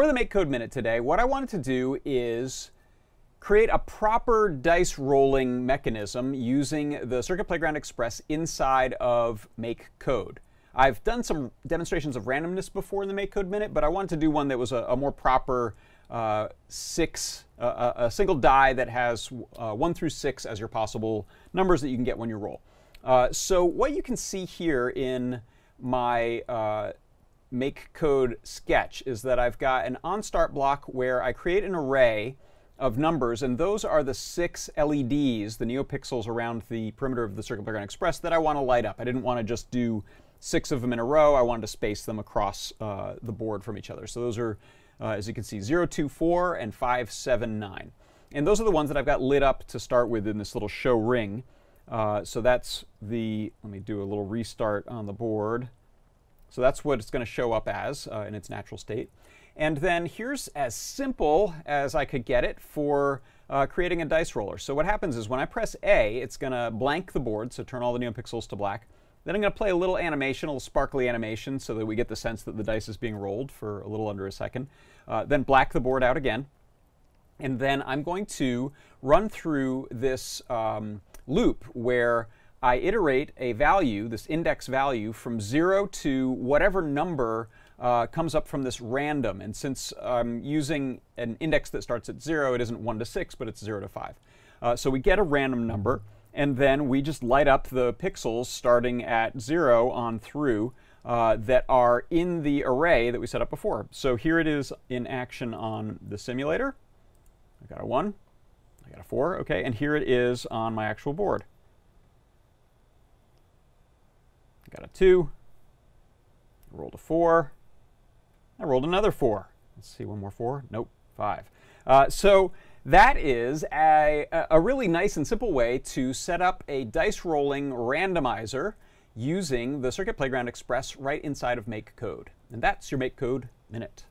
For the MakeCode Minute today, what I wanted to do is create a proper dice rolling mechanism using the Circuit Playground Express inside of MakeCode. I've done some demonstrations of randomness before in the MakeCode Minute, but I wanted to do one that was a more proper a single die that has 1 through 6 as your possible numbers that you can get when you roll. So what you can see here in my MakeCode sketch is that I've got an onStart block where I create an array of numbers, and those are the 6 LEDs, the NeoPixels around the perimeter of the Circuit Playground Express that I want to light up. I didn't want to just do 6 of them in a row. I wanted to space them across the board from each other. So those are, as you can see, 0, 2, 4, and 5, 7, 9. And those are the ones that I've got lit up to start with in this little show ring. So that's the, let me do a little restart on the board. So that's what it's going to show up as in its natural state. And then here's as simple as I could get it for creating a dice roller. So what happens is when I press A, it's going to blank the board, so turn all the NeoPixels to black. Then I'm going to play a little animation, a little sparkly animation, so that we get the sense that the dice is being rolled for a little under a second. Then black the board out again. And then I'm going to run through this loop where I iterate a value, this index value, from 0 to whatever number comes up from this random. And since I'm using an index that starts at 0, it isn't 1 to 6, but it's 0 to 5. So we get a random number, and then we just light up the pixels starting at 0 on through that are in the array that we set up before. So here it is in action on the simulator. I got a 1, I got a 4, okay, and here it is on my actual board. I got a 2, I rolled a 4, I rolled another 4. Let's see, one more 4, nope, 5. So that is a really nice and simple way to set up a dice rolling randomizer using the Circuit Playground Express right inside of MakeCode. And that's your MakeCode Minute.